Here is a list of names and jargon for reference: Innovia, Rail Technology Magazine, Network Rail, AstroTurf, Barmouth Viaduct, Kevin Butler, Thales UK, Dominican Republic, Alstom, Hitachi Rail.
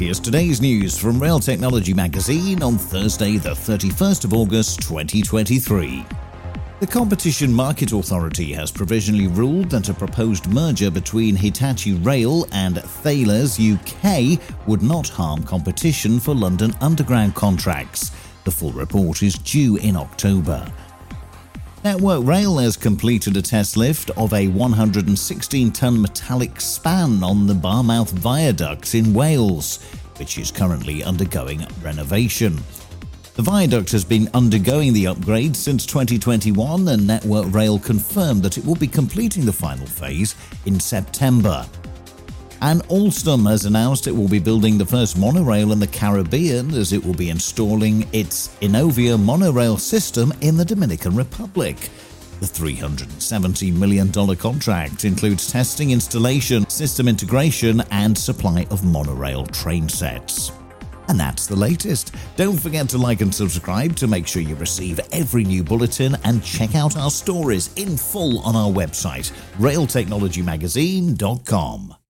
here's today's news from Rail Technology Magazine on Thursday, the 31st of August 2023. The Competition Market Authority has provisionally ruled that a proposed merger between Hitachi Rail and Thales UK would not harm competition for London Underground contracts. The full report is due in October. Network Rail has completed a test lift of a 116-ton metallic span on the Barmouth Viaduct in Wales, which is currently undergoing renovation. The viaduct has been undergoing the upgrade since 2021, and Network Rail confirmed that it will be completing the final phase in September. And Alstom has announced it will be building the first monorail in the Caribbean, as it will be installing its Innovia monorail system in the Dominican Republic. The $370 million contract includes testing, installation, system integration, and supply of monorail train sets. And that's the latest. Don't forget to like and subscribe to make sure you receive every new bulletin, and check out our stories in full on our website, railtechnologymagazine.com.